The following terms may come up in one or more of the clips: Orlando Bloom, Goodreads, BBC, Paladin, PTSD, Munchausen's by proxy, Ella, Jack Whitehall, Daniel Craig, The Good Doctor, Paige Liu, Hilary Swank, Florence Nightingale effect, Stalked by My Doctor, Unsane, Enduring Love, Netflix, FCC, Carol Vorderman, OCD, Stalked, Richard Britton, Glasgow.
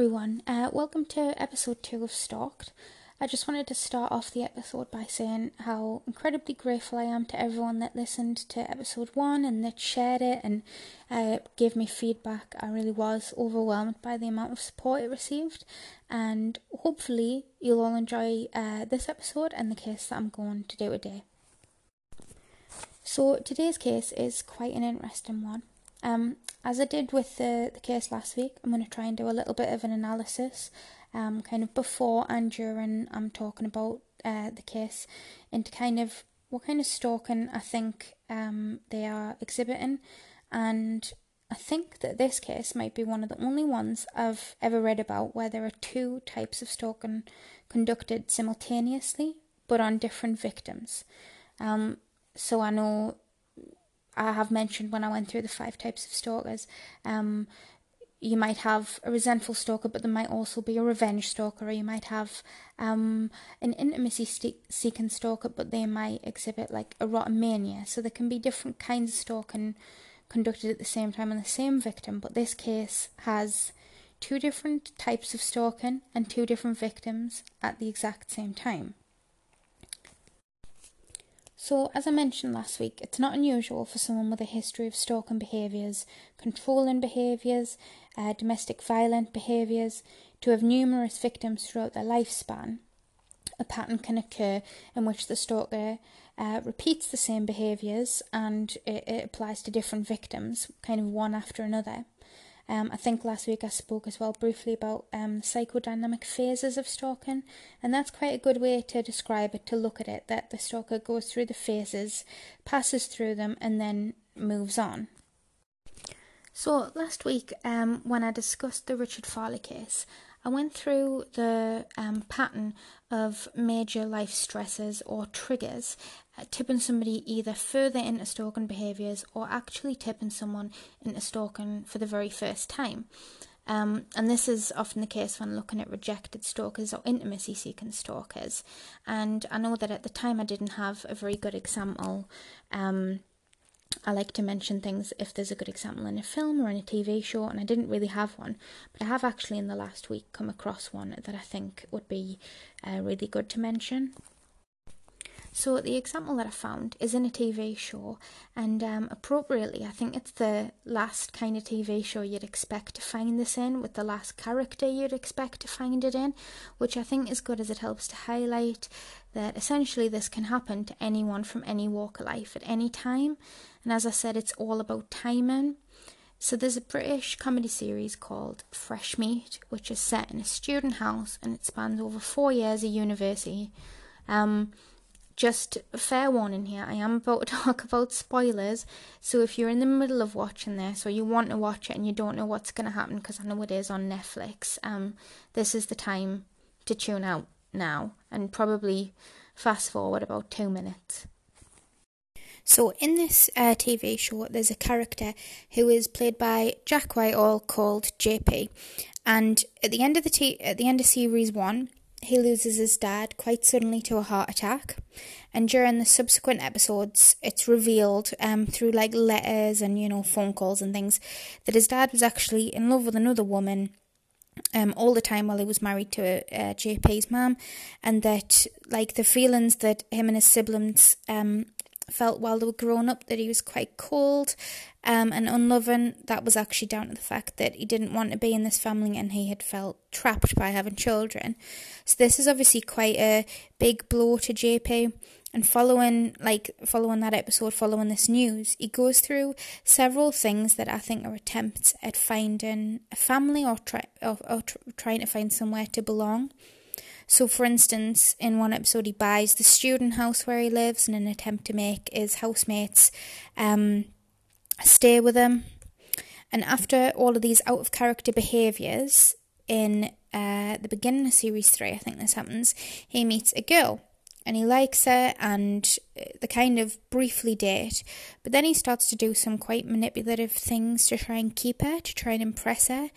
everyone, welcome to episode 2 of Stalked. I just wanted to start off the episode by saying how incredibly grateful I am to everyone that listened to episode 1 and that shared it and gave me feedback. I really was overwhelmed by the amount of support it received, and hopefully you'll all enjoy this episode and the case that I'm going to do today. So today's case is quite an interesting one. As I did with the case last week, I'm going to try and do a little bit of an analysis kind of before and during I'm talking about the case into kind of what kind of stalking I think they are exhibiting. And I think that this case might be one of the only ones I've ever read about where there are two types of stalking conducted simultaneously but on different victims. So I know I have mentioned when I went through the 5 types of stalkers, you might have a resentful stalker, but there might also be a revenge stalker, or you might have an intimacy-seeking stalker, but they might exhibit like erotomania. So there can be different kinds of stalking conducted at the same time on the same victim, but this case has 2 different types of stalking and 2 different victims at the exact same time. So, as I mentioned last week, it's not unusual for someone with a history of stalking behaviours, controlling behaviours, domestic violent behaviours, to have numerous victims throughout their lifespan. A pattern can occur in which the stalker repeats the same behaviours and it applies to different victims, kind of one after another. I think last week I spoke as well briefly about psychodynamic phases of stalking, and that's quite a good way to describe it, to look at it, that the stalker goes through the phases, passes through them, and then moves on. So last week, when I discussed the Richard Farley case, I went through the pattern of major life stresses or triggers, tipping somebody either further into stalking behaviours or actually tipping someone into stalking for the very first time. And this is often the case when looking at rejected stalkers or intimacy-seeking stalkers. And I know that at the time I didn't have a very good example. I like to mention things if there's a good example in a film or in a TV show, and I didn't really have one, but I have actually in the last week come across one that I think would be really good to mention. So the example that I found is in a TV show, and appropriately I think it's the last kind of TV show you'd expect to find this in, with the last character you'd expect to find it in, which I think is good as it helps to highlight that essentially this can happen to anyone from any walk of life at any time. And as I said, it's all about timing. So there's a British comedy series called Fresh Meat, which is set in a student house, and it spans over 4 years of university. Just a fair warning here, I am about to talk about spoilers, so if you're in the middle of watching this or you want to watch it and you don't know what's going to happen, because I know it is on Netflix, this is the time to tune out now and probably fast forward about 2 minutes. So in this TV show, there's a character who is played by Jack Whitehall called JP, and at the end of series 1, he loses his dad quite suddenly to a heart attack, and during the subsequent episodes it's revealed through like letters and, you know, phone calls and things, that his dad was actually in love with another woman all the time while he was married to JP's mum, and that like the feelings that him and his siblings felt while they were growing up, that he was quite cold and unloving, that was actually down to the fact that he didn't want to be in this family and he had felt trapped by having children. So this is obviously quite a big blow to JP, and following that episode, following this news, he goes through several things that I think are attempts at finding a family or trying to find somewhere to belong. So, for instance, in one episode he buys the student house where he lives in an attempt to make his housemates stay with him. And after all of these out-of-character behaviours, in the beginning of series 3, I think this happens, he meets a girl and he likes her and they kind of briefly date. But then he starts to do some quite manipulative things to try and keep her, to try and impress her.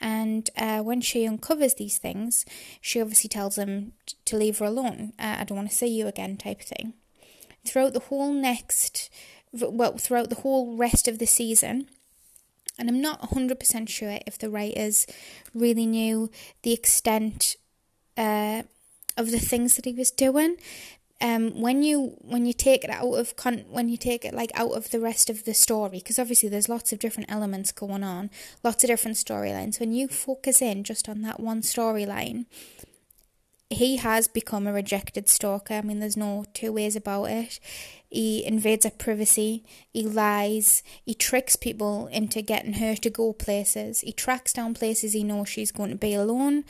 And when she uncovers these things, she obviously tells him to leave her alone. I don't want to see you again, type of thing. Throughout the whole rest of the season, And I'm not 100% sure if the writers really knew the extent of the things that he was doing. When you take it out of the rest of the story, because obviously there's lots of different elements going on, lots of different storylines. When you focus in just on that one storyline, he has become a rejected stalker. I mean, there's no two ways about it. He invades her privacy, he lies, he tricks people into getting her to go places, he tracks down places he knows she's going to be alone.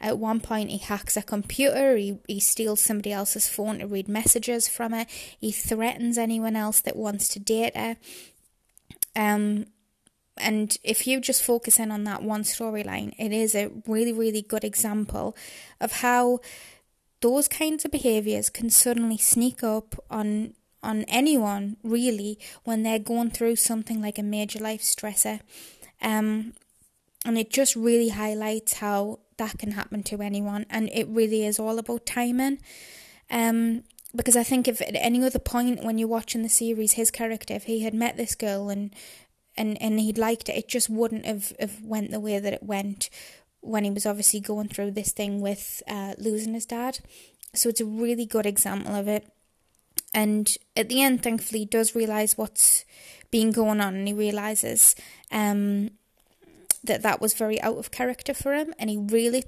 At one point he hacks a computer, he steals somebody else's phone to read messages from her, he threatens anyone else that wants to date her. And if you just focus in on that one storyline, it is a really, really good example of how those kinds of behaviours can suddenly sneak up on anyone, really, when they're going through something like a major life stressor. And it just really highlights how that can happen to anyone. And it really is all about timing. Because I think if at any other point when you're watching the series, his character, if he had met this girl and he'd liked it, it just wouldn't have went the way that it went when he was obviously going through this thing with losing his dad. So it's a really good example of it. And at the end, thankfully, he does realise what's been going on, and he realises that was very out of character for him, and he really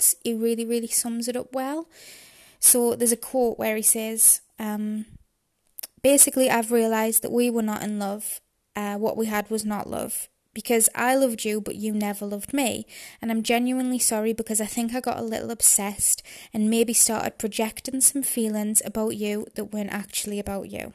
sums it up well. So there's a quote where he says, basically, I've realised that we were not in love. What we had was not love, because I loved you but you never loved me, and I'm genuinely sorry because I think I got a little obsessed and maybe started projecting some feelings about you that weren't actually about you.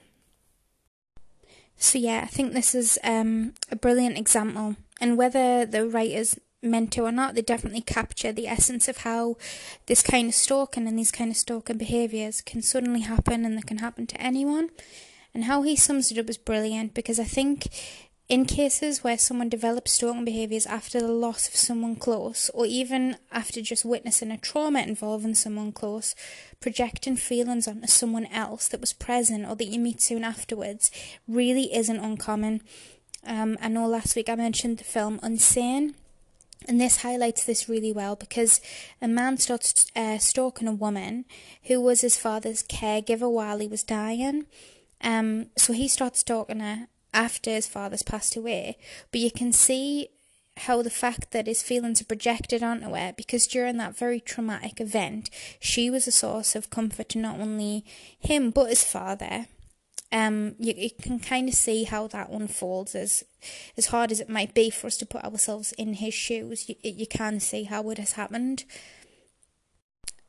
So yeah, I think this is a brilliant example, and whether the writers meant to or not, they definitely capture the essence of how this kind of stalking and these kind of stalking behaviours can suddenly happen, and they can happen to anyone. And how he sums it up is brilliant, because I think in cases where someone develops stalking behaviours after the loss of someone close, or even after just witnessing a trauma involving someone close, projecting feelings onto someone else that was present or that you meet soon afterwards really isn't uncommon. I know last week I mentioned the film Unsane, and this highlights this really well, because a man starts stalking a woman who was his father's caregiver while he was dying. So he starts stalking her after his father's passed away, but you can see how the fact that his feelings are projected onto her, because during that very traumatic event, she was a source of comfort to not only him but his father. You can kind of see how that unfolds. As hard as it might be for us to put ourselves in his shoes, you can see how it has happened.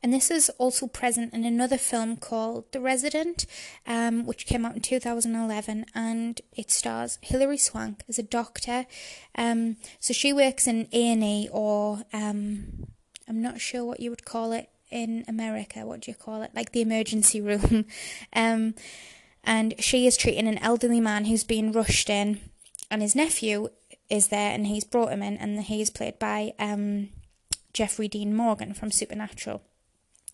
And this is also present in another film called The Resident, which came out in 2011, and it stars Hilary Swank as a doctor. So she works in A&E, or I'm not sure what you would call it in America. What do you call it? Like the emergency room. And she is treating an elderly man who's been rushed in, and his nephew is there, and he's brought him in, and he is played by Jeffrey Dean Morgan from Supernatural.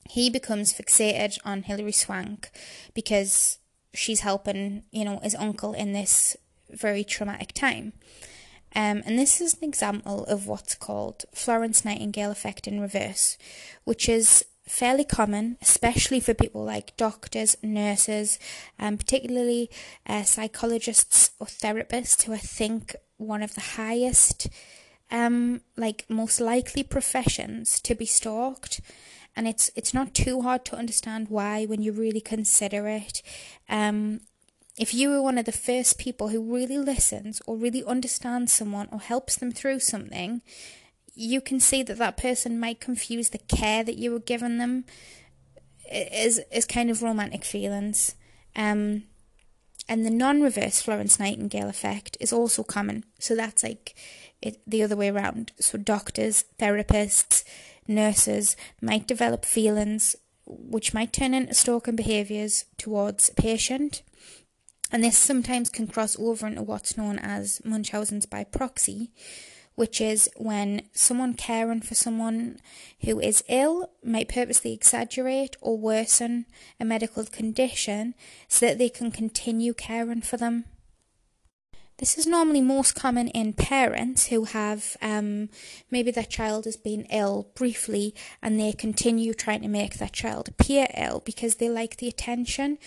He becomes fixated on Hilary Swank because she's helping, his uncle in this very traumatic time. And this is an example of what's called Florence Nightingale effect in reverse, which is fairly common, especially for people like doctors, nurses, and particularly psychologists or therapists, who I think one of the highest, most likely professions to be stalked. And it's not too hard to understand why when you really consider it. If you were one of the first people who really listens or really understands someone or helps them through something, you can see that person might confuse the care that you were giving them as kind of romantic feelings. And the non-reverse Florence Nightingale effect is also common. So that's like it, the other way around. So doctors, therapists, nurses might develop feelings which might turn into stalking behaviours towards a patient, and this sometimes can cross over into what's known as Munchausen's by proxy, which is when someone caring for someone who is ill might purposely exaggerate or worsen a medical condition so that they can continue caring for them. This is normally most common in parents who have, maybe their child has been ill briefly and they continue trying to make their child appear ill because they like the attention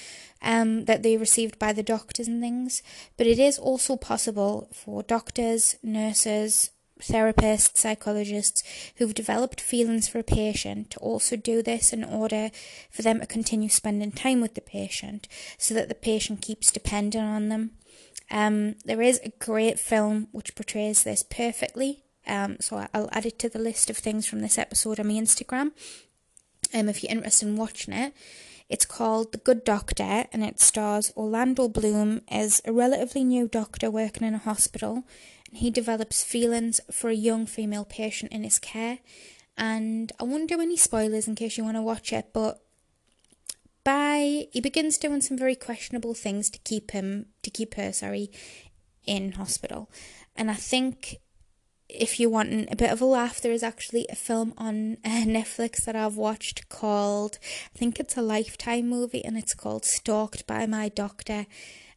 that they received by the doctors and things. But it is also possible for doctors, nurses, therapists, psychologists who've developed feelings for a patient to also do this in order for them to continue spending time with the patient so that the patient keeps depending on them. There is a great film which portrays this perfectly, so I'll add it to the list of things from this episode on my Instagram, if you're interested in watching it. It's called The Good Doctor, and it stars Orlando Bloom as a relatively new doctor working in a hospital. He develops feelings for a young female patient in his care. And I won't do any spoilers in case you want to watch it, but he begins doing some very questionable things to keep her in hospital. And I think if you want a bit of a laugh, there is actually a film on Netflix that I've watched called, I think it's a Lifetime movie, and it's called Stalked by My Doctor.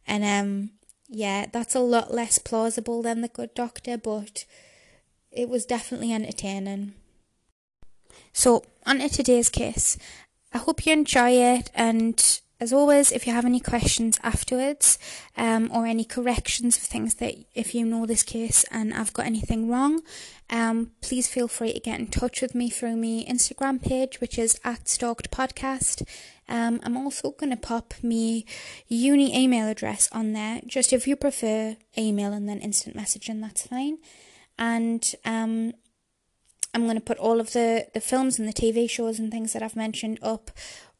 And yeah, that's a lot less plausible than The Good Doctor, but it was definitely entertaining. So, on to today's case. I hope you enjoy it, and as always, if you have any questions afterwards, or any corrections of things that, if you know this case and I've got anything wrong, please feel free to get in touch with me through my Instagram page, which is @stalkedpodcast. I'm also going to pop my uni email address on there, just if you prefer email and then instant messaging, that's fine. And I'm going to put all of the films and the TV shows and things that I've mentioned up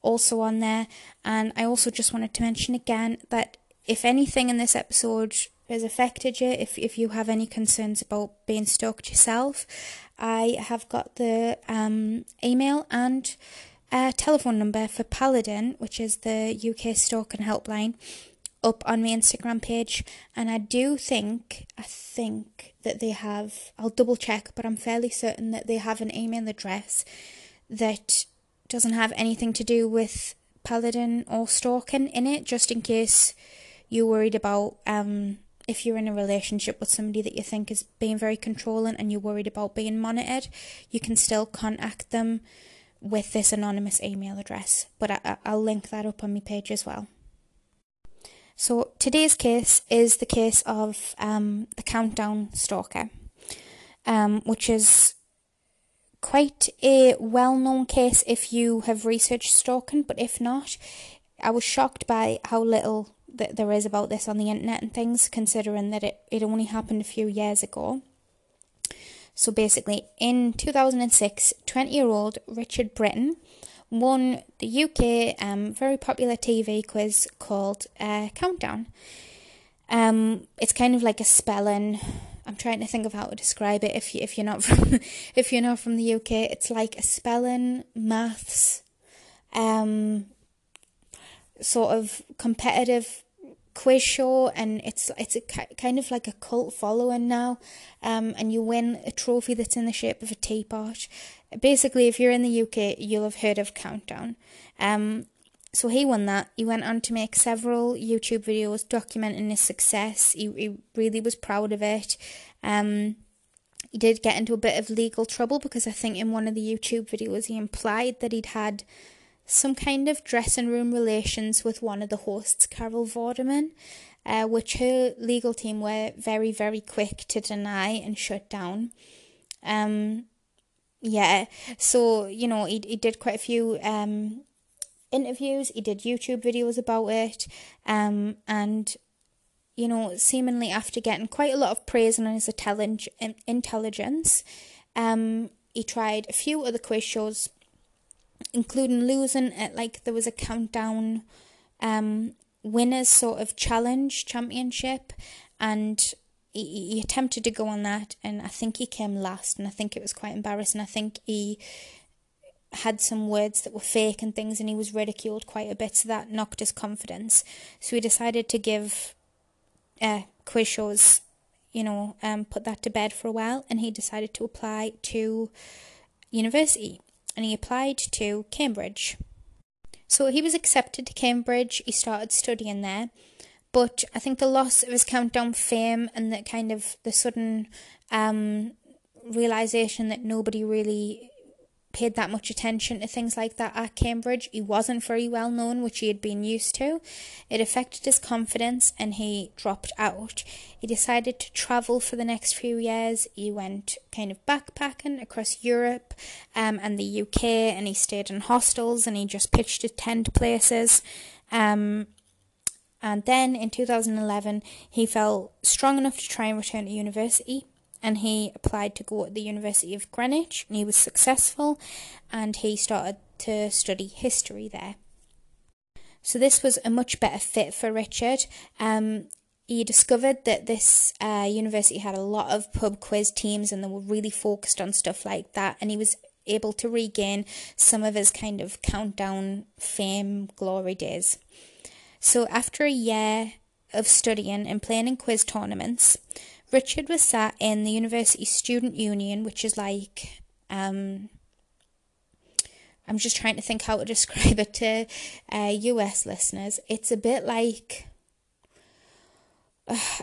also on there. And I also just wanted to mention again that if anything in this episode has affected you, if you have any concerns about being stalked yourself, I have got the email and telephone number for Paladin, which is the UK Stalking Helpline, up on my Instagram page. And I think that they have, I'll double check, but I'm fairly certain that they have an email address that doesn't have anything to do with Paladin or stalking in it, just in case you're worried about if you're in a relationship with somebody that you think is being very controlling and you're worried about being monitored, you can still contact them with this anonymous email address. But I'll link that up on my page as well. So today's case is the case of the Countdown stalker, which is quite a well-known case if you have researched stalking, but if not, I was shocked by how little that there is about this on the internet and things, considering that it only happened a few years ago. So basically, in 2006, 20-year-old Richard Britton won the UK very popular TV quiz called Countdown. It's kind of like a spelling. I'm trying to think of how to describe it. If you're not from the UK, it's like a spelling, maths, sort of competitive quiz show, and it's a kind of like a cult following now. And you win a trophy that's in the shape of a teapot. Basically, if you're in the UK, you'll have heard of Countdown. So he won that. He went on to make several YouTube videos documenting his success. He really was proud of it. He did get into a bit of legal trouble because I think in one of the YouTube videos he implied that he'd had some kind of dressing room relations with one of the hosts, Carol Vorderman, which her legal team were very, very quick to deny and shut down. Yeah, so, you know, he did quite a few interviews, he did YouTube videos about it, and, you know, seemingly after getting quite a lot of praise on his intelligence, he tried a few other quiz shows, including losing at, like, there was a Countdown winners sort of challenge championship, and he attempted to go on that, and I think he came last, and I think it was quite embarrassing. I think he had some words that were fake and things, and he was ridiculed quite a bit, so that knocked his confidence. So he decided to give quiz shows, you know, put that to bed for a while, and he decided to apply to university. And he applied to Cambridge. So he was accepted to Cambridge. He started studying there, But I think the loss of his Countdown fame and the kind of the sudden realisation that nobody really paid that much attention to things like that at Cambridge. He wasn't very well known, which he had been used to. It affected his confidence and he dropped out. He decided to travel for the next few years. He went kind of backpacking across Europe and the UK, and he stayed in hostels and he just pitched a tent places. And then in 2011, he felt strong enough to try and return to university. And he applied to go to the University of Greenwich, and he was successful, and he started to study history there. So this was a much better fit for Richard. He discovered that this university had a lot of pub quiz teams, and they were really focused on stuff like that, and he was able to regain some of his kind of Countdown fame glory days. So after a year of studying and playing in quiz tournaments, Richard was sat in the University Student Union, which is like, I'm just trying to think how to describe it to US listeners. It's a bit like,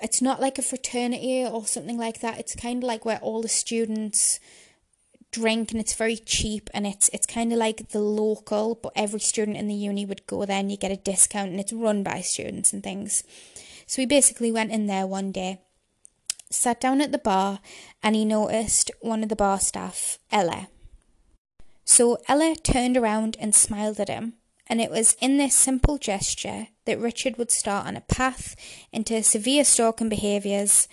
it's not like a fraternity or something like that. It's kind of like where all the students drink, and it's very cheap, and it's kind of like the local, but every student in the uni would go there and you get a discount, and it's run by students and things. So we basically went in there one day, sat down at the bar, and he noticed one of the bar staff, Ella. So Ella turned around and smiled at him, and it was in this simple gesture that Richard would start on a path into severe stalking behaviours,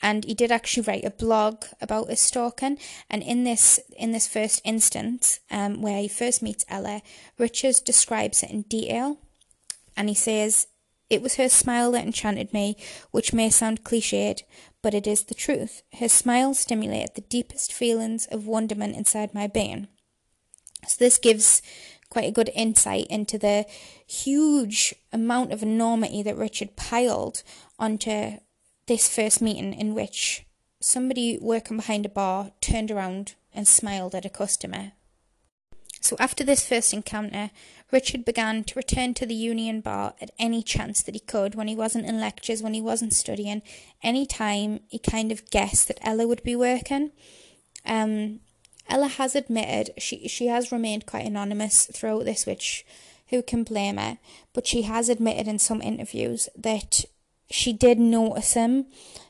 and he did actually write a blog about his stalking, and in this first instance, where he first meets Ella, Richard describes it in detail, and he says, "It was her smile that enchanted me, which may sound cliched, but it is the truth. Her smile stimulated the deepest feelings of wonderment inside my being." So this gives quite a good insight into the huge amount of enormity that Richard piled onto this first meeting, in which somebody working behind a bar turned around and smiled at a customer. So after this first encounter, Richard began to return to the union bar at any chance that he could, when he wasn't in lectures, when he wasn't studying, any time he kind of guessed that Ella would be working. Ella has admitted she has remained quite anonymous throughout this, which who can blame her, but she has admitted in some interviews that she did notice him,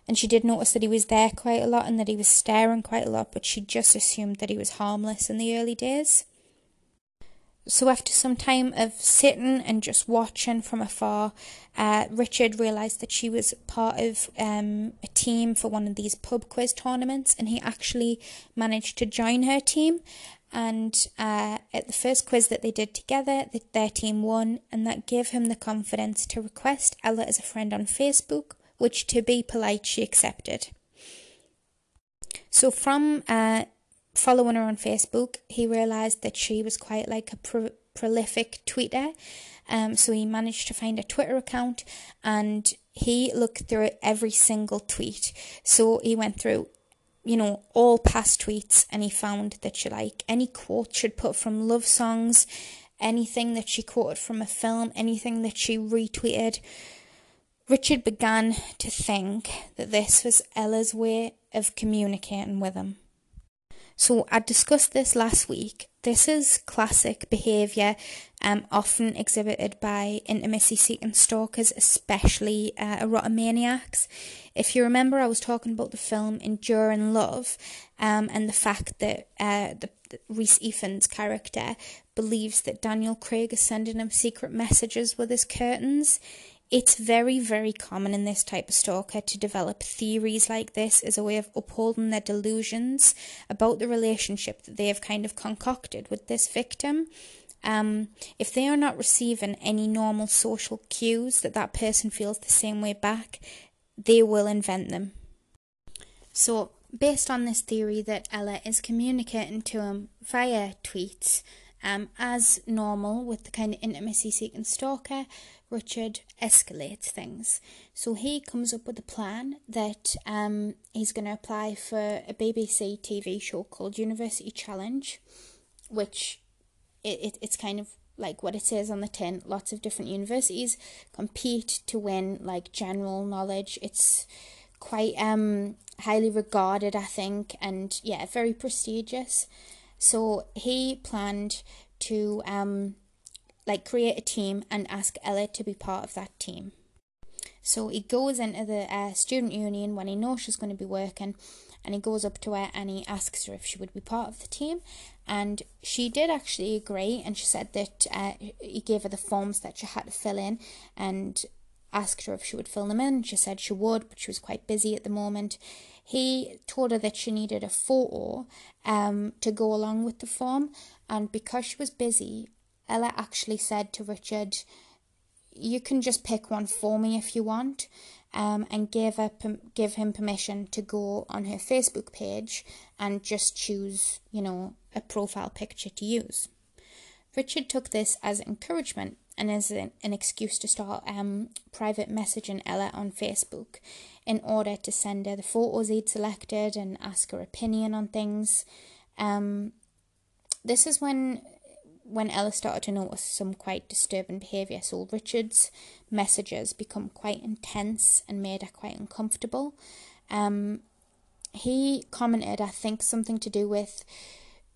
and she did notice that he was there quite a lot and that he was staring quite a lot, but she just assumed that he was harmless in the early days. So after some time of sitting and just watching from afar, Richard realised that she was part of a team for one of these pub quiz tournaments, and he actually managed to join her team. And at the first quiz that they did together, their team won, and that gave him the confidence to request Ella as a friend on Facebook, which, to be polite, she accepted. So from following her on Facebook, he realised that she was quite like a prolific tweeter, so he managed to find a Twitter account, and he looked through every single tweet. So he went through, you know, all past tweets, and he found that she, like, any quote she'd put from love songs, anything that she quoted from a film, anything that she retweeted. Richard began to think that this was Ella's way of communicating with him. So I discussed this last week. This is classic behaviour often exhibited by intimacy-seeking stalkers, especially erotomaniacs. If you remember, I was talking about the film Enduring Love, and the fact that Reese Ephens' character believes that Daniel Craig is sending him secret messages with his curtains. It's very, very common in this type of stalker to develop theories like this as a way of upholding their delusions about the relationship that they have kind of concocted with this victim. If they are not receiving any normal social cues that person feels the same way back, they will invent them. So, based on this theory that Ella is communicating to him via tweets, as normal with the kind of intimacy-seeking stalker, Richard escalates things. So he comes up with a plan that he's going to apply for a BBC TV show called University Challenge, which it's kind of like what it says on the tin, lots of different universities compete to win like general knowledge. It's quite highly regarded, I think, and yeah, very prestigious. So he planned to create a team and ask Ella to be part of that team. So he goes into the student union when he knows she's going to be working, and he goes up to her and he asks her if she would be part of the team. And she did actually agree, and she said that he gave her the forms that she had to fill in and asked her if she would fill them in. She said she would, but she was quite busy at the moment. He told her that she needed a photo to go along with the form, and because she was busy, Ella actually said to Richard, "You can just pick one for me if you want," and give him permission to go on her Facebook page and just choose, you know, a profile picture to use. Richard took this as encouragement and as an excuse to start private messaging Ella on Facebook in order to send her the photos he'd selected and ask her opinion on things. This is when Ella started to notice some quite disturbing behaviour. So Richard's messages become quite intense and made her quite uncomfortable. He commented, I think, something to do with,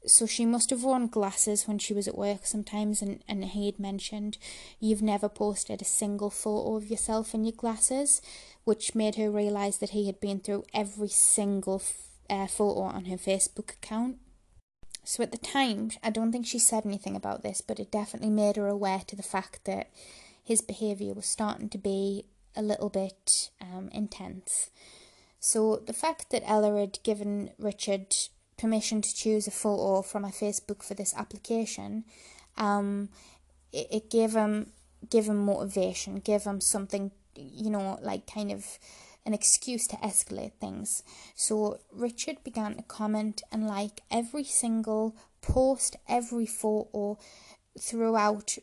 so she must have worn glasses when she was at work sometimes, and he had mentioned, "You've never posted a single photo of yourself in your glasses," which made her realise that he had been through every single photo on her Facebook account. So at the time, I don't think she said anything about this, but it definitely made her aware to the fact that his behaviour was starting to be a little bit intense. So the fact that Ella had given Richard permission to choose a photo from her Facebook for this application, it gave him motivation, gave him something, you know, like kind of an excuse to escalate things. So Richard began to comment and like every single post, every photo throughout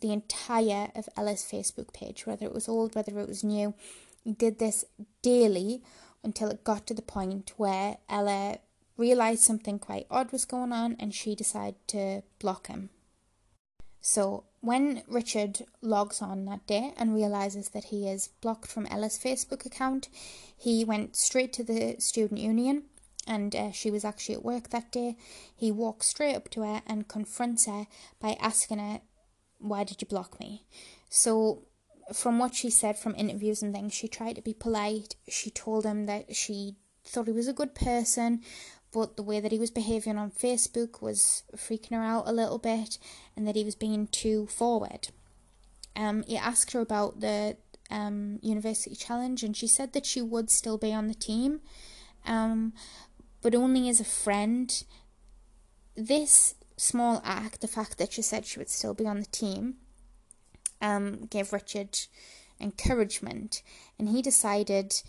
the entire of Ella's Facebook page, whether it was old, whether it was new. He did this daily until it got to the point where Ella realised something quite odd was going on, and she decided to block him. So when Richard logs on that day and realises that he is blocked from Ella's Facebook account, he went straight to the student union, and she was actually at work that day. He walks straight up to her and confronts her by asking her, "Why did you block me?" So from what she said from interviews and things, she tried to be polite. She told him that she thought he was a good person, but the way that he was behaving on Facebook was freaking her out a little bit, and that he was being too forward. He asked her about the University Challenge, and she said that she would still be on the team, but only as a friend. This small act, the fact that she said she would still be on the team, gave Richard encouragement, and he decided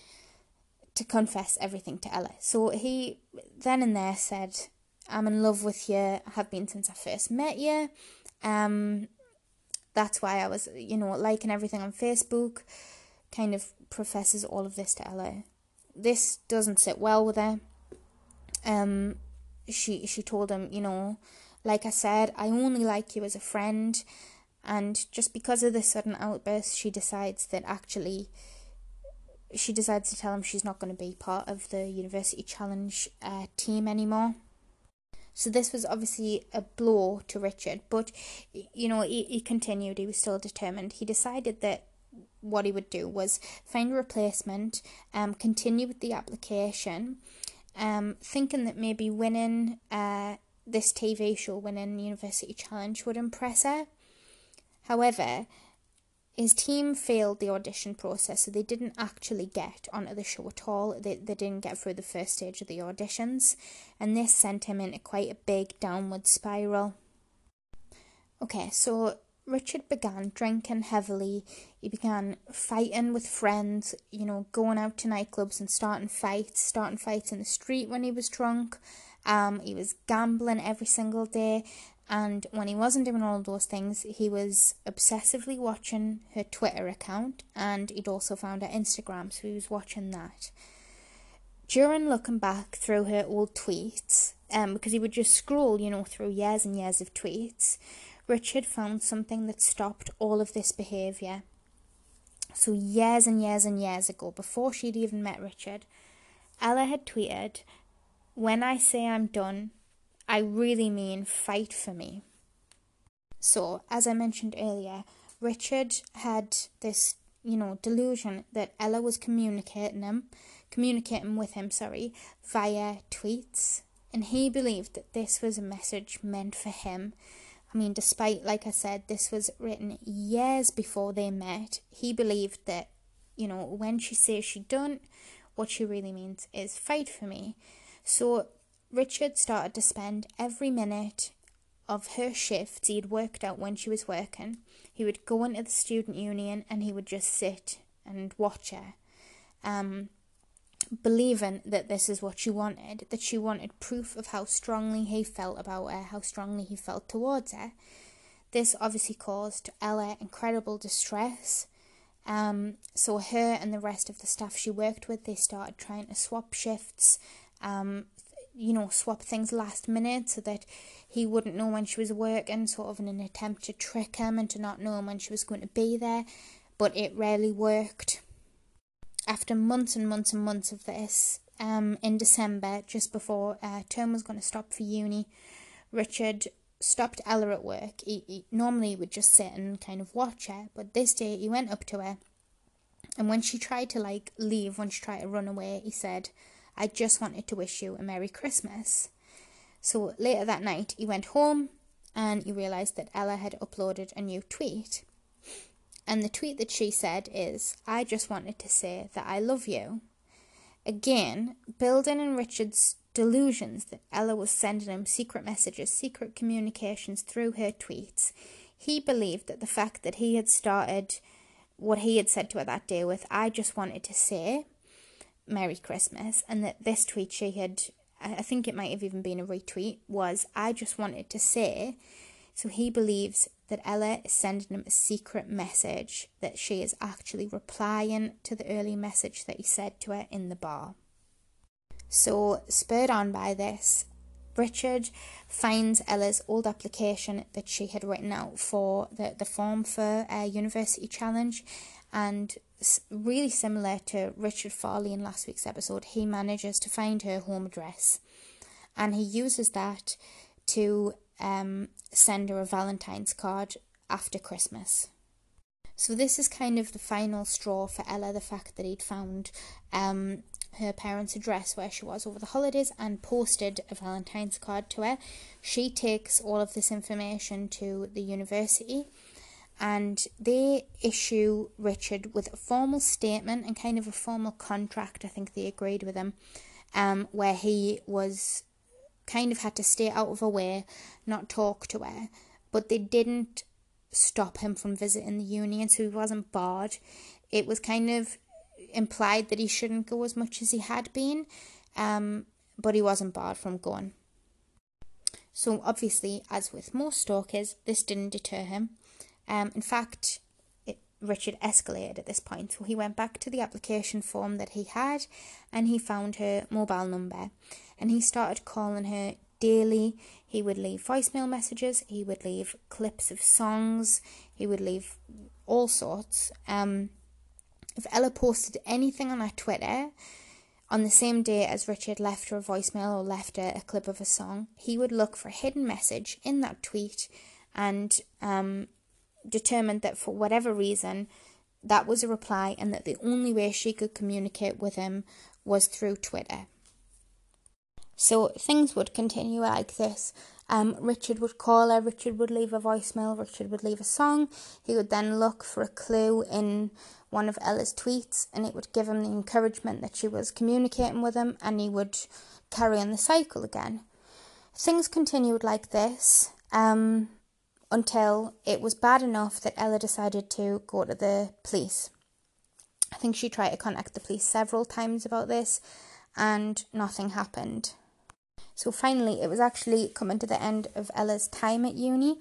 to confess everything to Ella. So he then and there said, "I'm in love with you. I have been since I first met you. That's why I was, you know, liking everything on Facebook." Kind of professes all of this to Ella. This doesn't sit well with her. She told him, "You know, like I said, I only like you as a friend." And just because of this sudden outburst, she decides that actually she decides to tell him she's not going to be part of the University Challenge team anymore. So this was obviously a blow to Richard, but, you know, he continued. He was still determined. He decided that what he would do was find a replacement, continue with the application, thinking that maybe winning this TV show, winning University Challenge, would impress her. However, his team failed the audition process, so they didn't actually get onto the show at all. They didn't get through the first stage of the auditions, and this sent him into quite a big downward spiral. Okay, so Richard began drinking heavily. He began fighting with friends, you know, going out to nightclubs and starting fights in the street when he was drunk. He was gambling every single day. And when he wasn't doing all those things, he was obsessively watching her Twitter account, and he'd also found her Instagram, so he was watching that. During looking back through her old tweets, because he would just scroll, you know, through years and years of tweets, Richard found something that stopped all of this behaviour. So years and years and years ago, before she'd even met Richard, Ella had tweeted, "When I say I'm done, I really mean fight for me." So, as I mentioned earlier, Richard had this, delusion that Ella was communicating with him, via tweets. And he believed that this was a message meant for him. I mean, despite, like I said, this was written years before they met, he believed that, when she says she don't, what she really means is fight for me. So Richard started to spend every minute of her shifts he'd worked out when she was working. He would go into the student union and he would just sit and watch her, believing that this is what she wanted, that she wanted proof of how strongly he felt about her, how strongly he felt towards her. This obviously caused Ella incredible distress. So her and the rest of the staff she worked with, they started trying to swap shifts, swap things last minute so that he wouldn't know when she was working, sort of in an attempt to trick him into not knowing when she was going to be there. But it rarely worked. After months and months and months of this, in December, just before term was going to stop for uni, Richard stopped Ella at work. He normally would just sit and kind of watch her, but this day he went up to her, and when she tried to leave, when she tried to run away, he said, "I just wanted to wish you a Merry Christmas." So later that night he went home and he realised that Ella had uploaded a new tweet. And the tweet that she said is, "I just wanted to say that I love you." Again, building in Richard's delusions that Ella was sending him secret messages, secret communications through her tweets, he believed that the fact that he had started what he had said to her that day with, "I just wanted to say Merry Christmas," and that this tweet she had, I think it might have even been a retweet, was, "I just wanted to say." So he believes that Ella is sending him a secret message, that she is actually replying to the early message that he said to her in the bar. So, spurred on by this, Richard finds Ella's old application that she had written out for the form for University Challenge, and really similar to Richard Farley in last week's episode, he manages to find her home address, and he uses that to send her a Valentine's card after Christmas. So this is kind of the final straw for Ella, the fact that he'd found her parents' address where she was over the holidays and posted a Valentine's card to her. She takes all of this information to the university and they issue Richard with a formal statement and kind of a formal contract, I think they agreed with him, where he was kind of had to stay out of her way, not talk to her, but they didn't stop him from visiting the union, so he wasn't barred. It was kind of implied that he shouldn't go as much as he had been, but he wasn't barred from going. So obviously, as with most stalkers, this didn't deter him. In fact, Richard escalated at this point, so he went back to the application form that he had and he found her mobile number and he started calling her daily. He would leave voicemail messages, he would leave clips of songs, he would leave all sorts. If Ella posted anything on her Twitter on the same day as Richard left her a voicemail or left her a clip of a song, he would look for a hidden message in that tweet and determined that for whatever reason that was a reply and that the only way she could communicate with him was through Twitter. So things would continue like this. Richard would call her, Richard would leave a voicemail, Richard would leave a song. He would then look for a clue in one of Ella's tweets and it would give him the encouragement that she was communicating with him, and he would carry on the cycle again. Things continued like this until it was bad enough that Ella decided to go to the police. I think she tried to contact the police several times about this and nothing happened. So finally, it was actually coming to the end of Ella's time at uni.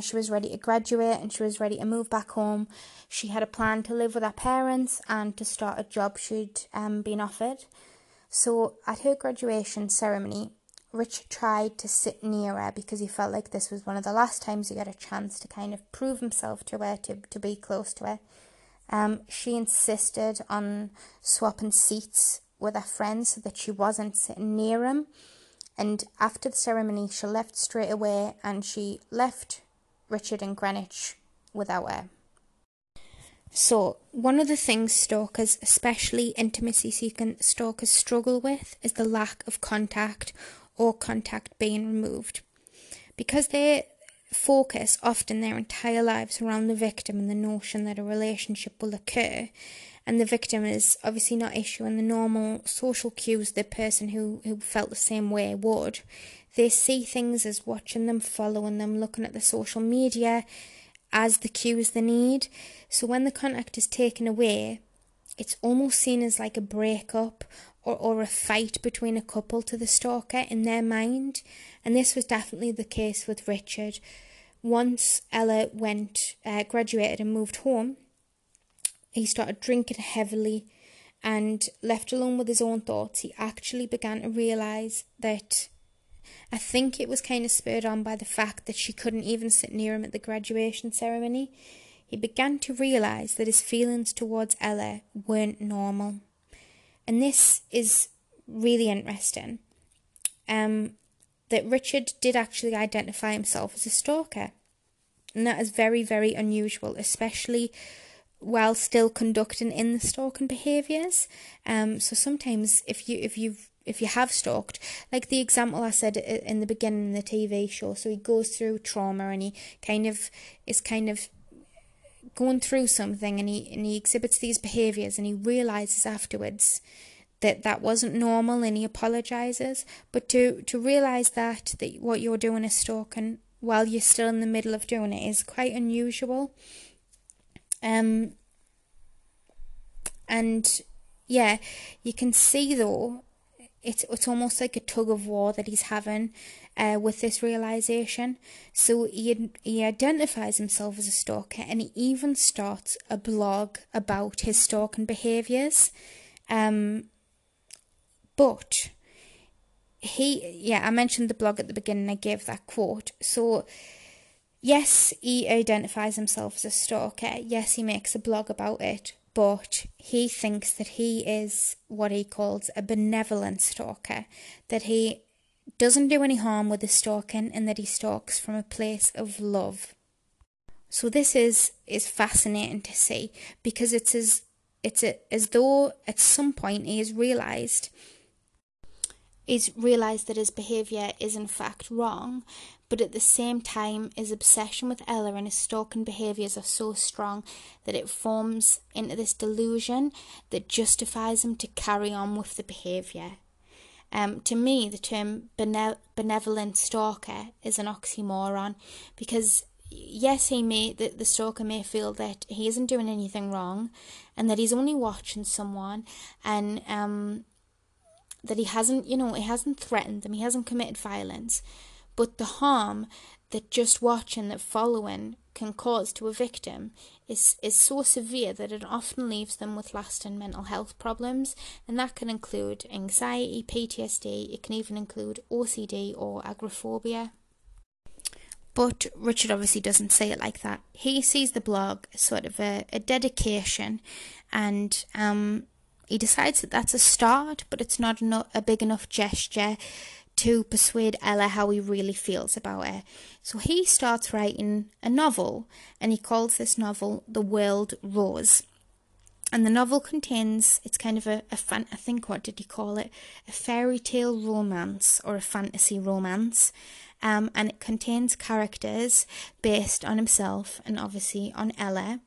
She was ready to graduate and she was ready to move back home. She had a plan to live with her parents and to start a job she'd been offered. So at her graduation ceremony, Richard tried to sit nearer because he felt like this was one of the last times he got a chance to kind of prove himself to her, to be close to her. She insisted on swapping seats with her friends so that she wasn't sitting near him. And after the ceremony, she left straight away, and she left Richard in Greenwich without her. So, one of the things stalkers, especially intimacy-seeking stalkers, struggle with is the lack of contact or contact being removed. Because they focus often their entire lives around the victim and the notion that a relationship will occur, and the victim is obviously not issuing the normal social cues the person who felt the same way would, they see things as watching them, following them, looking at the social media as the cues they need. So when the contact is taken away, it's almost seen as like a breakup or a fight between a couple to the stalker in their mind. And this was definitely the case with Richard. Once Ella graduated and moved home, he started drinking heavily, and left alone with his own thoughts, he actually began to realise that, I think it was kind of spurred on by the fact that she couldn't even sit near him at the graduation ceremony, he began to realise that his feelings towards Ella weren't normal. And this is really interesting, that Richard did actually identify himself as a stalker. And that is very, very unusual, especially while still conducting in the stalking behaviours. So sometimes if you have stalked, like the example I said in the beginning of the TV show, so he goes through trauma and he kind of is kind of going through something, and he exhibits these behaviours, and he realises afterwards that that wasn't normal, and he apologises. But to realise that what you're doing is stalking while you're still in the middle of doing it is quite unusual. And yeah, you can see though, it's almost like a tug of war that he's having with this realisation. So he identifies himself as a stalker, and he even starts a blog about his stalking behaviours. But I mentioned the blog at the beginning, I gave that quote. So yes, he identifies himself as a stalker. Yes, he makes a blog about it. But he thinks that he is what he calls a benevolent stalker, that he doesn't do any harm with his stalking, and that he stalks from a place of love. So this is fascinating to see, because it's as though at some point he has realised that his behaviour is in fact wrong, but at the same time his obsession with Ella and his stalking behaviours are so strong that it forms into this delusion that justifies him to carry on with the behaviour. To me, the term benevolent stalker is an oxymoron, because yes, the stalker may feel that he isn't doing anything wrong, and that he's only watching someone, and that he hasn't threatened them, he hasn't committed violence. But the harm that just watching, that following can cause to a victim is so severe that it often leaves them with lasting mental health problems, and that can include anxiety, PTSD, it can even include OCD or agoraphobia. But Richard obviously doesn't say it like that. He sees the blog as sort of a dedication, and he decides that that's a start, but it's not a big enough gesture to persuade Ella how he really feels about her. So he starts writing a novel, and he calls this novel The World Rose. And the novel contains, it's kind of a fairy tale romance or a fantasy romance. And it contains characters based on himself and obviously on Ella.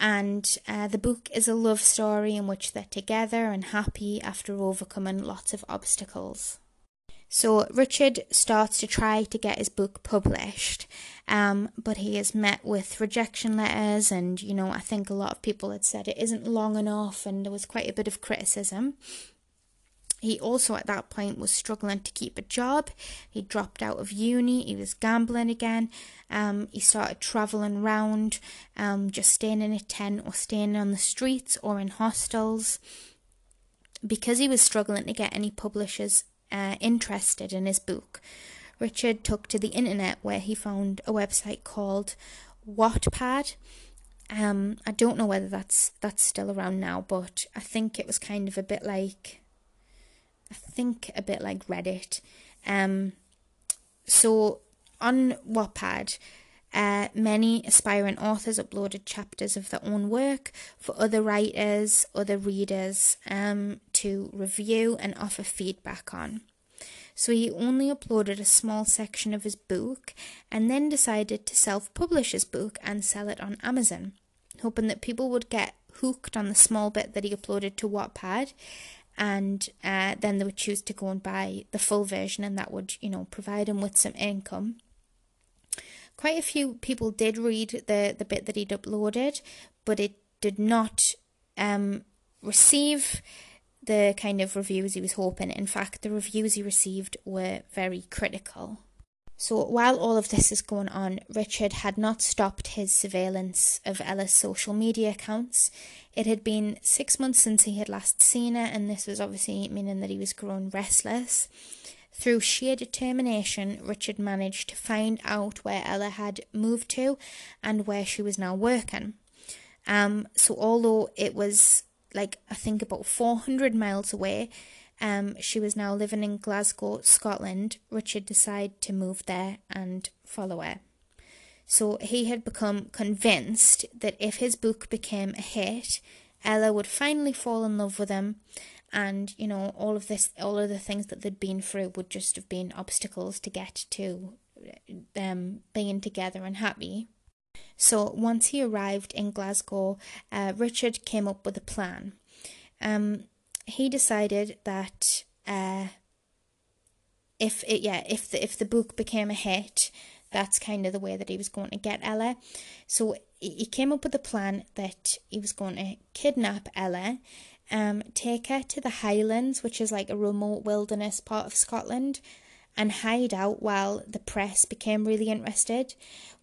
And the book is a love story in which they're together and happy after overcoming lots of obstacles. So Richard starts to try to get his book published, but he is met with rejection letters, and I think a lot of people had said it isn't long enough, and there was quite a bit of criticism. He also at that point was struggling to keep a job. He dropped out of uni, he was gambling again, he started travelling around, just staying in a tent or staying on the streets or in hostels. Because he was struggling to get any publishers interested in his book, Richard took to the internet, where he found a website called Wattpad. I don't know whether that's still around now, but I think it was kind of a bit like Reddit. So on Wattpad, many aspiring authors uploaded chapters of their own work for other writers, other readers, to review and offer feedback on. So he only uploaded a small section of his book and then decided to self-publish his book and sell it on Amazon, hoping that people would get hooked on the small bit that he uploaded to Wattpad, and then they would choose to go and buy the full version, and that would, provide him with some income. Quite a few people did read the bit that he'd uploaded, but it did not receive the kind of reviews he was hoping. In fact, the reviews he received were very critical. So while all of this is going on, Richard had not stopped his surveillance of Ella's social media accounts. It had been 6 months since he had last seen her, and this was obviously meaning that he was growing restless. Through sheer determination, Richard managed to find out where Ella had moved to and where she was now working. So although it was about 400 miles away, she was now living in Glasgow, Scotland. Richard decided to move there and follow her. So he had become convinced that if his book became a hit, Ella would finally fall in love with him, and all of the things that they'd been through would just have been obstacles to get to them being together and happy. So once he arrived in Glasgow, Richard came up with a plan. He decided that if the book became a hit, that's kind of the way that he was going to get Ella. So he came up with a plan that he was going to kidnap Ella, take her to the Highlands, which is like a remote wilderness part of Scotland, and hide out while the press became really interested.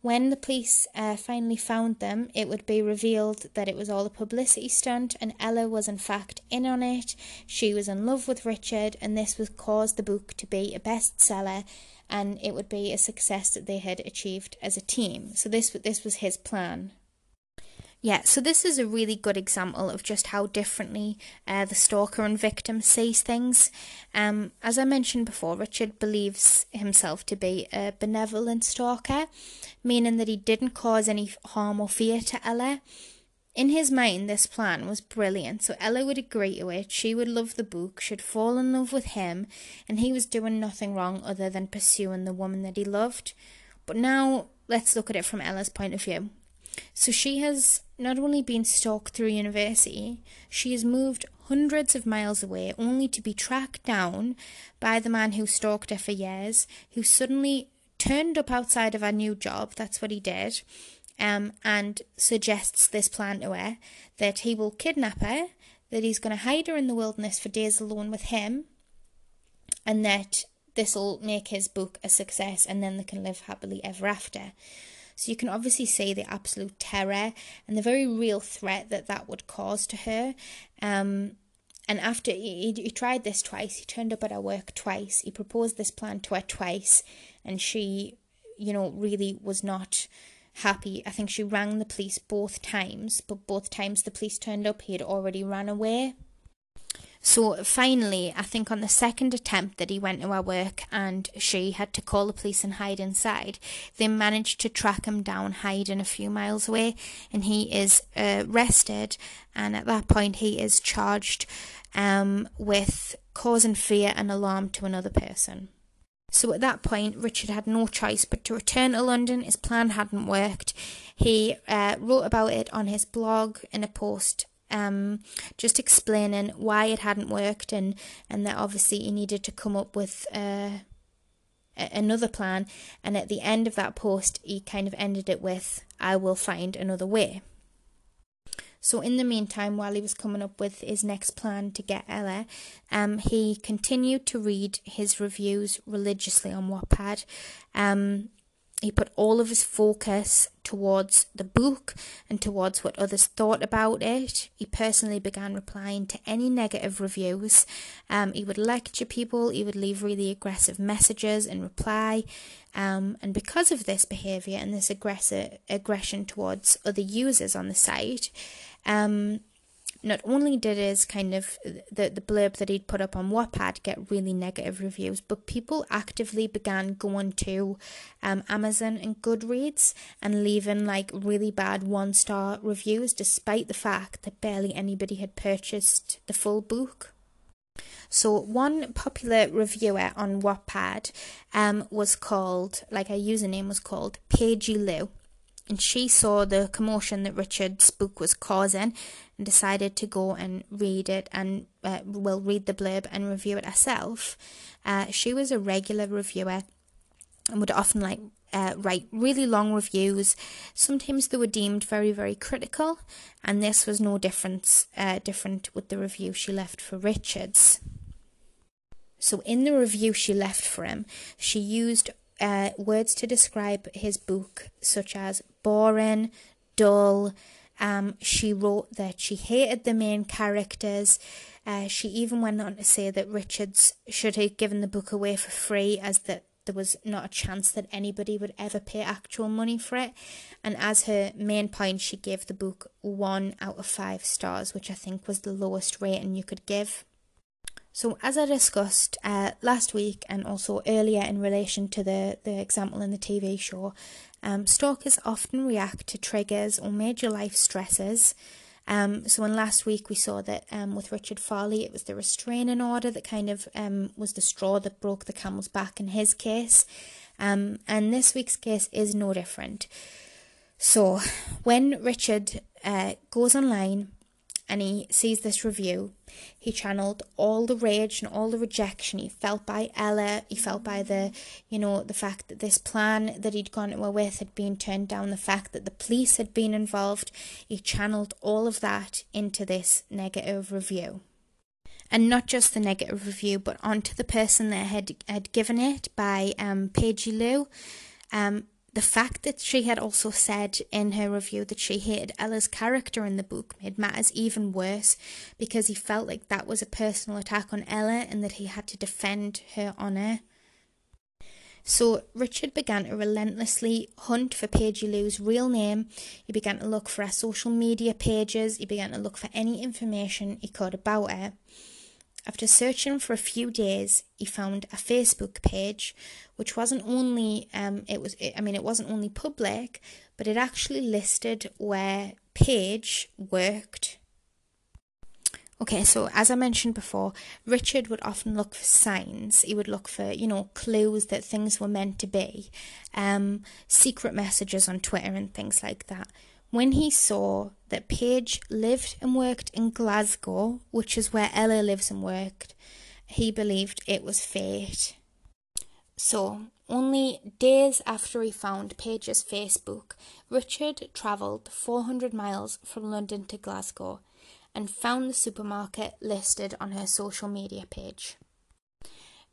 When the police finally found them, it would be revealed that it was all a publicity stunt, and Ella was in fact in on it. She was in love with Richard, and this would cause the book to be a bestseller, and it would be a success that they had achieved as a team. So this was his plan. Yeah, so this is a really good example of just how differently the stalker and victim sees things. As I mentioned before, Richard believes himself to be a benevolent stalker, meaning that he didn't cause any harm or fear to Ella. In his mind, this plan was brilliant. So Ella would agree to it, she would love the book, she'd fall in love with him, and he was doing nothing wrong other than pursuing the woman that he loved. But now, let's look at it from Ella's point of view. So she has not only been stalked through university, she has moved hundreds of miles away only to be tracked down by the man who stalked her for years, who suddenly turned up outside of her new job, that's what he did, and suggests this plan to her, that he will kidnap her, that he's going to hide her in the wilderness for days alone with him, and that this will make his book a success, and then they can live happily ever after. So you can obviously see the absolute terror and the very real threat that would cause to her. And after he tried this twice, he turned up at her work twice, he proposed this plan to her twice, and she, really was not happy. I think she rang the police both times, but both times the police turned up, he had already ran away. So finally, I think on the second attempt that he went to her work and she had to call the police and hide inside, they managed to track him down, hiding a few miles away, and he is arrested. And at that point, he is charged with causing fear and alarm to another person. So at that point, Richard had no choice but to return to London. His plan hadn't worked. He wrote about it on his blog in a post, just explaining why it hadn't worked, and that obviously he needed to come up with another plan. And at the end of that post, he kind of ended it with, "I will find another way." So in the meantime, while he was coming up with his next plan to get Ella, he continued to read his reviews religiously on Wattpad. He put all of his focus towards the book and towards what others thought about it. He personally began replying to any negative reviews. He would lecture people, he would leave really aggressive messages in reply. And because of this behaviour and this aggression towards other users on the site, not only did his kind of the blurb that he'd put up on Wattpad get really negative reviews, but people actively began going to Amazon and Goodreads and leaving like really bad 1-star reviews, despite the fact that barely anybody had purchased the full book. So one popular reviewer on Wattpad was called, like her username was called Paige Liu. And she saw the commotion that Richard's book was causing and decided to go and read it and, read the blurb and review it herself. She was a regular reviewer and would often write really long reviews. Sometimes they were deemed very, very critical, and this was no different with the review she left for Richard's. So in the review she left for him, she used words to describe his book, such as boring, dull. She wrote that she hated the main characters. She even went on to say that Richards should have given the book away for free, as that there was not a chance that anybody would ever pay actual money for it. And as her main point, she gave the book 1 out of 5 stars, which I think was the lowest rating you could give. So as I discussed last week and also earlier in relation to the example in the TV show, stalkers often react to triggers or major life stresses. So in last week we saw that with Richard Farley, it was the restraining order that kind of was the straw that broke the camel's back in his case. And this week's case is no different. So when Richard goes online and he sees this review, he channeled all the rage and all the rejection he felt by Ella. He felt by the fact that this plan that he'd gone to her with had been turned down, the fact that the police had been involved. He channeled all of that into this negative review. And not just the negative review, but onto the person that had given it by Paige Liu. The fact that she had also said in her review that she hated Ella's character in the book made matters even worse, because he felt like that was a personal attack on Ella and that he had to defend her honour. So Richard began to relentlessly hunt for Paige Liu's real name. He began to look for her social media pages. He began to look for any information he could about her. After searching for a few days, he found a Facebook page, which wasn't only it wasn't only public, but it actually listed where Paige worked. Okay, so as I mentioned before, Richard would often look for signs. He would look for, clues that things were meant to be, secret messages on Twitter and things like that. When he saw that Paige lived and worked in Glasgow, which is where Ella lives and worked, he believed it was fate. So, only days after he found Paige's Facebook, Richard travelled 400 miles from London to Glasgow and found the supermarket listed on her social media page.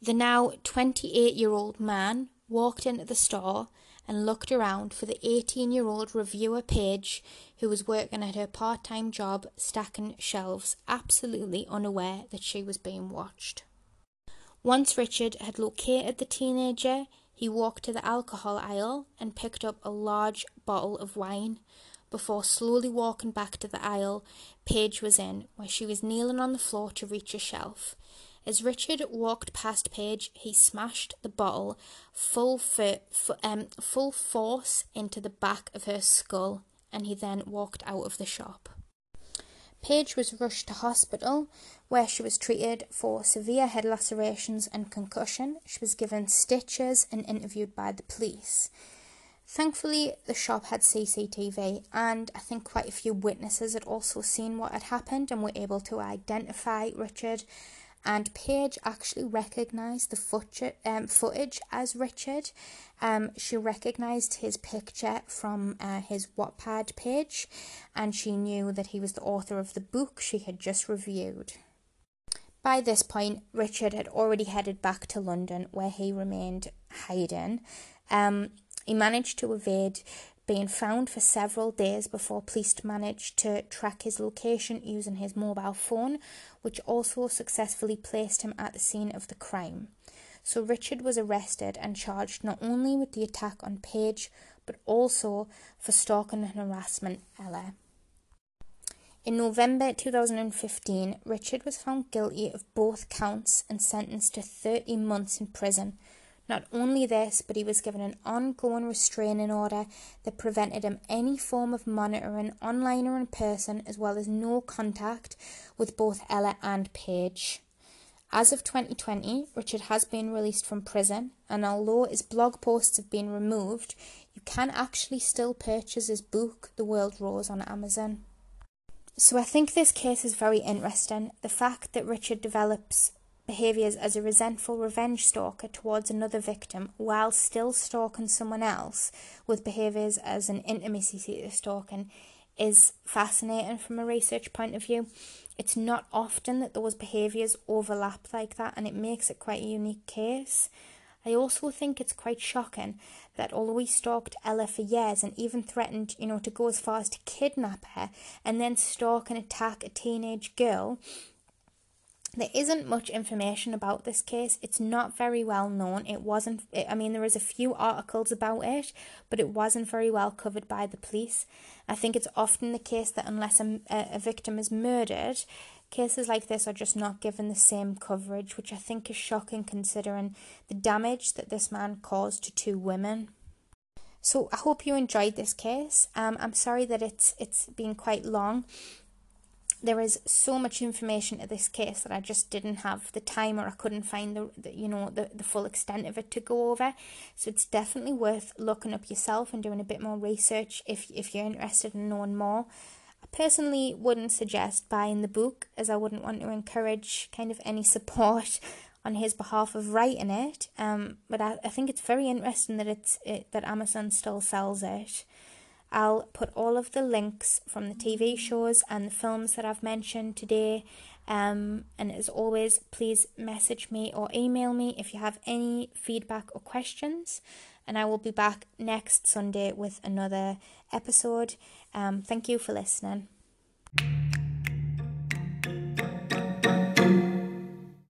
The now 28-year-old man walked into the store and looked around for the 18-year-old reviewer Paige, who was working at her part-time job stacking shelves, absolutely unaware that she was being watched. Once Richard had located the teenager, he walked to the alcohol aisle and picked up a large bottle of wine, before slowly walking back to the aisle Paige was in, where she was kneeling on the floor to reach a shelf. As Richard walked past Paige, he smashed the bottle full force into the back of her skull, and he then walked out of the shop. Paige was rushed to hospital, where she was treated for severe head lacerations and concussion. She was given stitches and interviewed by the police. Thankfully, the shop had CCTV, and I think quite a few witnesses had also seen what had happened and were able to identify Richard. And Paige actually recognised the footage as Richard. She recognised his picture from his Wattpad page, and she knew that he was the author of the book she had just reviewed. By this point, Richard had already headed back to London, where he remained hiding. He managed to evade being found for several days before police managed to track his location using his mobile phone, which also successfully placed him at the scene of the crime. So Richard was arrested and charged not only with the attack on Paige, but also for stalking and harassment Ella. In November 2015, Richard was found guilty of both counts and sentenced to 30 months in prison. Not only this, but he was given an ongoing restraining order that prevented him any form of monitoring online or in person, as well as no contact with both Ella and Paige. As of 2020, Richard has been released from prison, and although his blog posts have been removed, you can actually still purchase his book, The World Rose, on Amazon. So I think this case is very interesting. The fact that Richard develops behaviours as a resentful revenge stalker towards another victim while still stalking someone else with behaviours as an intimacy stalking is fascinating from a research point of view. It's not often that those behaviours overlap like that, and it makes it quite a unique case. I also think it's quite shocking that although he stalked Ella for years and even threatened, to go as far as to kidnap her and then stalk and attack a teenage girl, there isn't much information about this case. It's not very well known. There is a few articles about it, but it wasn't very well covered by the police. I think it's often the case that unless a victim is murdered, cases like this are just not given the same coverage, which I think is shocking considering the damage that this man caused to two women. So I hope you enjoyed this case. I'm sorry that it's been quite long. There is so much information to this case that I just didn't have the time, or I couldn't find the full extent of it to go over. So it's definitely worth looking up yourself and doing a bit more research if you're interested in knowing more. I personally wouldn't suggest buying the book, as I wouldn't want to encourage kind of any support on his behalf of writing it. But I think it's very interesting that that Amazon still sells it. I'll put all of the links from the TV shows and the films that I've mentioned today. And as always, please message me or email me if you have any feedback or questions. And I will be back next Sunday with another episode. Thank you for listening.